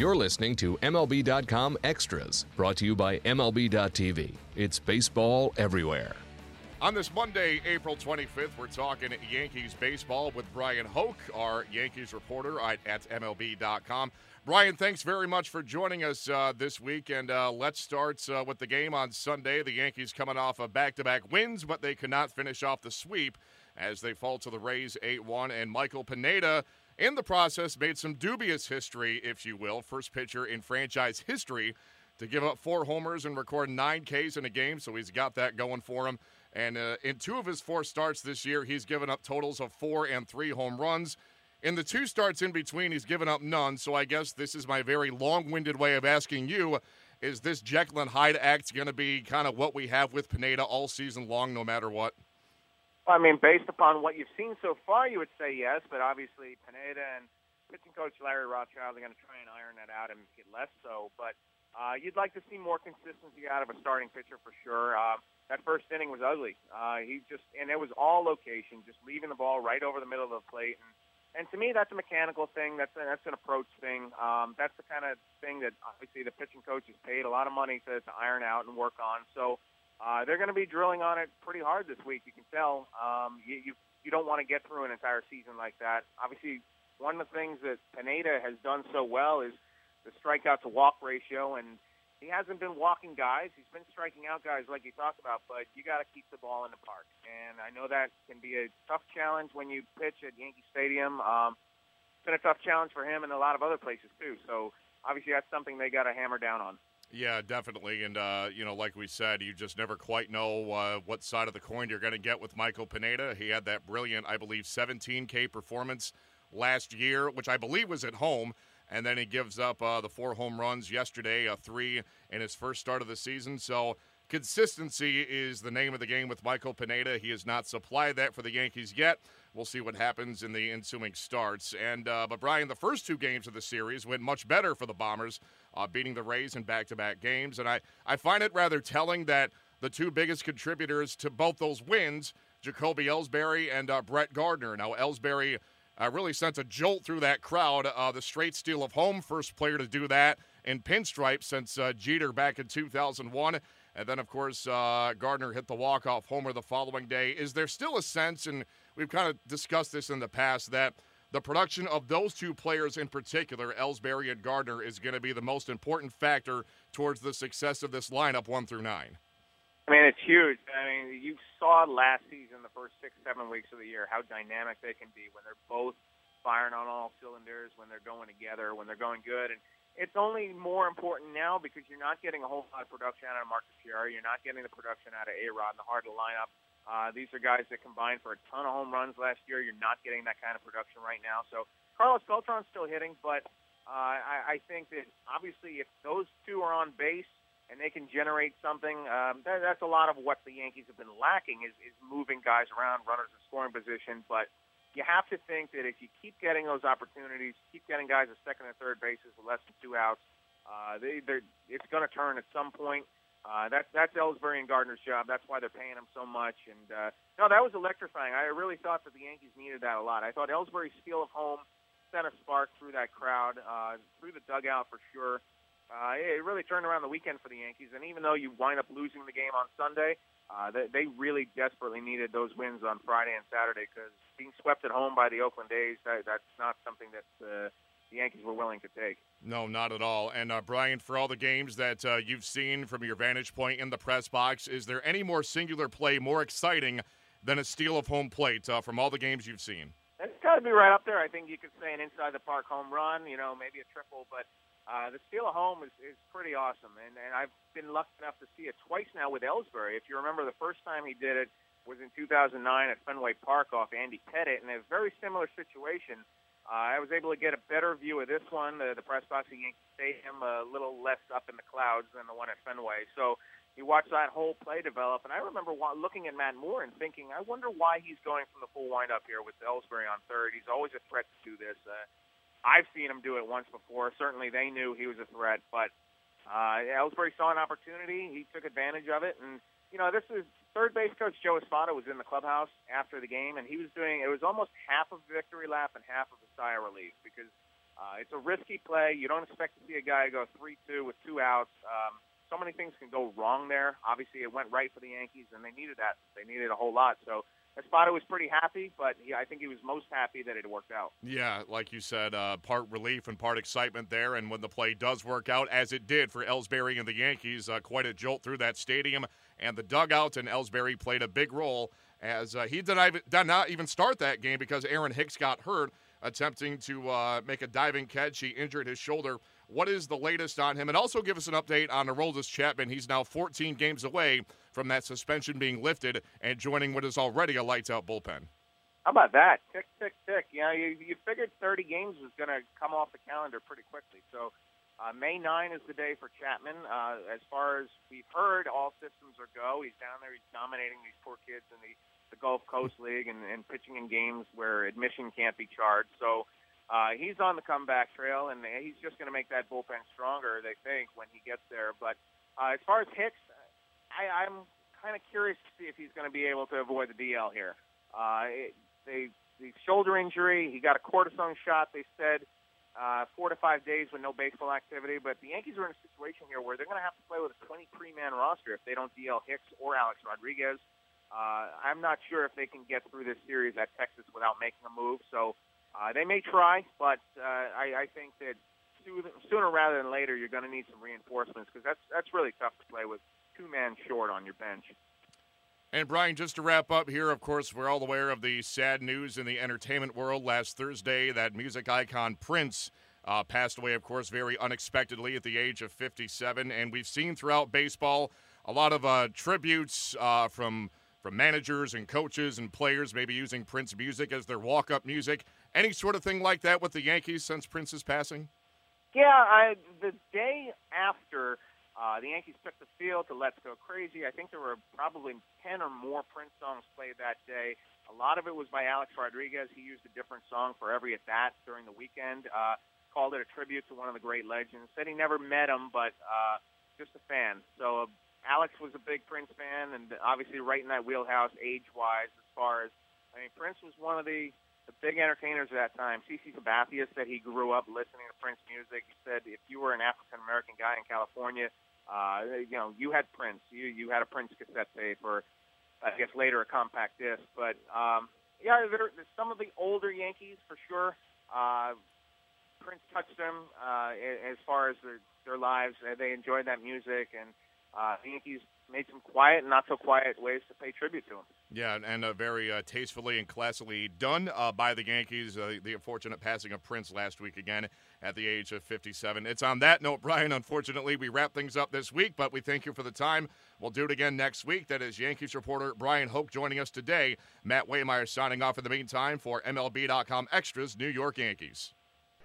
You're listening to MLB.com Extras, brought to you by MLB.tv. It's baseball everywhere. On this Monday, April 25th, we're talking Yankees baseball with Brian Hope, our Yankees reporter at MLB.com. Brian, thanks very much for joining us this week, and let's start with the game on Sunday. The Yankees coming off of back-to-back wins, but they could not finish off the sweep as they fall to the Rays 8-1, and Michael Pineda, in the process, made some dubious history, if you will, first pitcher in franchise history to give up 4 homers and record 9 Ks in a game, so he's got that going for him. And in 2 of his 4 starts this year, he's given up totals of 4 and 3 home runs. In the 2 starts in between, he's given up none. So I guess this is my very long-winded way of asking you, is this Jekyll and Hyde act going to be kind of what we have with Pineda all season long, no matter what? I mean, based upon what you've seen so far, you would say yes. But obviously, Pineda and pitching coach Larry Rothschild are going to try and iron that out and make it less so. But you'd like to see more consistency out of a starting pitcher for sure. That first inning was ugly. And it was all location, just leaving the ball right over the middle of the plate. And to me, that's a mechanical thing. That's an approach thing. That's the kind of thing that obviously the pitching coach has paid a lot of money to iron out and work on. So they're going to be drilling on it pretty hard this week. You can tell. You don't want to get through an entire season like that. Obviously, one of the things that Pineda has done so well is the strikeout to walk ratio, and he hasn't been walking guys. He's been striking out guys like you talked about, but you got to keep the ball in the park. And I know that can be a tough challenge when you pitch at Yankee Stadium. It's been a tough challenge for him and a lot of other places too. So obviously that's something they got to hammer down on. Yeah, definitely. And, like we said, you just never quite know what side of the coin you're going to get with Michael Pineda. He had that brilliant, I believe, 17K performance last year, which I believe was at home. And then he gives up the 4 home runs yesterday, 3 in his first start of the season. So consistency is the name of the game with Michael Pineda. He has not supplied that for the Yankees yet. We'll see what happens in the ensuing starts. And but, Brian, the first 2 games of the series went much better for the Bombers, beating the Rays in back-to-back games. And I find it rather telling that the 2 biggest contributors to both those wins, Jacoby Ellsbury and Brett Gardner. Now, Ellsbury really sent a jolt through that crowd. The straight steal of home, first player to do that in pinstripes since Jeter back in 2001. And then, of course, Gardner hit the walk-off homer the following day. Is there still a sense, and we've kind of discussed this in the past, that the production of those 2 players in particular, Ellsbury and Gardner, is going to be the most important factor towards the success of this lineup 1 through 9? I mean, it's huge. I mean, you saw last season, the first 6-7 weeks of the year, how dynamic they can be when they're both firing on all cylinders, when they're going together, when they're going good. And it's only more important now because you're not getting a whole lot of production out of Marcus Yerry. You're not getting the production out of A-Rod in the heart of the lineup. These are guys that combined for a ton of home runs last year. You're not getting that kind of production right now. So Carlos Beltran's still hitting, but I think that obviously if those 2 are on base, and they can generate something. That's a lot of what the Yankees have been lacking is moving guys around, runners in scoring position. But you have to think that if you keep getting those opportunities, keep getting guys at second and third bases with less than 2 outs, it's going to turn at some point. That's Ellsbury and Gardner's job. That's why they're paying him so much. And no, that was electrifying. I really thought that the Yankees needed that a lot. I thought Ellsbury's steal of home sent a spark through that crowd, through the dugout for sure. It really turned around the weekend for the Yankees, and even though you wind up losing the game on Sunday, they really desperately needed those wins on Friday and Saturday because being swept at home by the Oakland A's, that's not something that the Yankees were willing to take. No, not at all. And, Brian, for all the games that you've seen from your vantage point in the press box, is there any more singular play more exciting than a steal of home plate from all the games you've seen? It's got to be right up there. I think you could say an inside-the-park home run, maybe a triple, but the steal of home is pretty awesome, and I've been lucky enough to see it twice now with Ellsbury. If you remember, the first time he did it was in 2009 at Fenway Park off Andy Pettitte, in a very similar situation. I was able to get a better view of this one, the press box at Yankee Stadium, a little less up in the clouds than the one at Fenway. So you watch that whole play develop, and I remember looking at Matt Moore and thinking, I wonder why he's going from the full windup here with Ellsbury on third. He's always a threat to do this. I've seen him do it once before. Certainly they knew he was a threat, but Ellsbury saw an opportunity. He took advantage of it. And, this is third base coach Joe Espada was in the clubhouse after the game, and he was doing – it was almost half of victory lap and half of a sigh of relief because It's a risky play. You don't expect to see a guy go 3-2 with two outs. So many things can go wrong there. Obviously, it went right for the Yankees, and they needed that. They needed a whole lot. So Espada was pretty happy, but I think he was most happy that it worked out. Yeah, like you said, part relief and part excitement there. And when the play does work out, as it did for Ellsbury and the Yankees, quite a jolt through that stadium and the dugout, and Ellsbury played a big role as he did not even start that game because Aaron Hicks got hurt attempting to make a diving catch. He injured his shoulder. What is the latest on him? And also give us an update on Aroldis Chapman. He's now 14 games away from that suspension being lifted and joining what is already a lights-out bullpen. How about that? Tick, tick, tick. You know, you figured 30 games was going to come off the calendar pretty quickly. So May 9 is the day for Chapman. As far as we've heard, all systems are go. He's down there. He's dominating these poor kids in the Gulf Coast League and pitching in games where admission can't be charged. So he's on the comeback trail, and he's just going to make that bullpen stronger, they think, when he gets there. But as far as Hicks, I'm kind of curious to see if he's going to be able to avoid the DL here. The shoulder injury, he got a cortisone shot, they said, 4 to 5 days with no baseball activity. But the Yankees are in a situation here where they're going to have to play with a 23-man roster if they don't DL Hicks or Alex Rodriguez. I'm not sure if they can get through this series at Texas without making a move, so they may try, but I think that sooner rather than later, you're going to need some reinforcements because that's really tough to play with 2 men short on your bench. And, Brian, just to wrap up here, of course, we're all aware of the sad news in the entertainment world. Last Thursday, that music icon Prince passed away, of course, very unexpectedly at the age of 57. And we've seen throughout baseball a lot of tributes from managers and coaches and players, maybe using Prince music as their walk-up music. Any sort of thing like that with the Yankees since Prince's passing? Yeah, the day after the Yankees took the field to Let's Go Crazy, I think there were probably 10 or more Prince songs played that day. A lot of it was by Alex Rodriguez. He used a different song for every at-bat during the weekend, called it a tribute to one of the great legends. Said he never met him, but just a fan. So Alex was a big Prince fan, and obviously right in that wheelhouse age-wise as far as, Prince was one of the big entertainers at that time. C.C. Sabathia said he grew up listening to Prince music. He said if you were an African-American guy in California, you had Prince. You had a Prince cassette tape or, I guess, later a compact disc. But, there's some of the older Yankees for sure. Prince touched them as far as their lives. They enjoyed that music, and the Yankees made some quiet and not-so-quiet ways to pay tribute to him. Yeah, and very tastefully and classily done by the Yankees, the unfortunate passing of Prince last week again at the age of 57. It's on that note, Brian, unfortunately, we wrap things up this week, but we thank you for the time. We'll do it again next week. That is Yankees reporter Brian Hope joining us today. Matt Waymeyer signing off in the meantime for MLB.com Extras New York Yankees.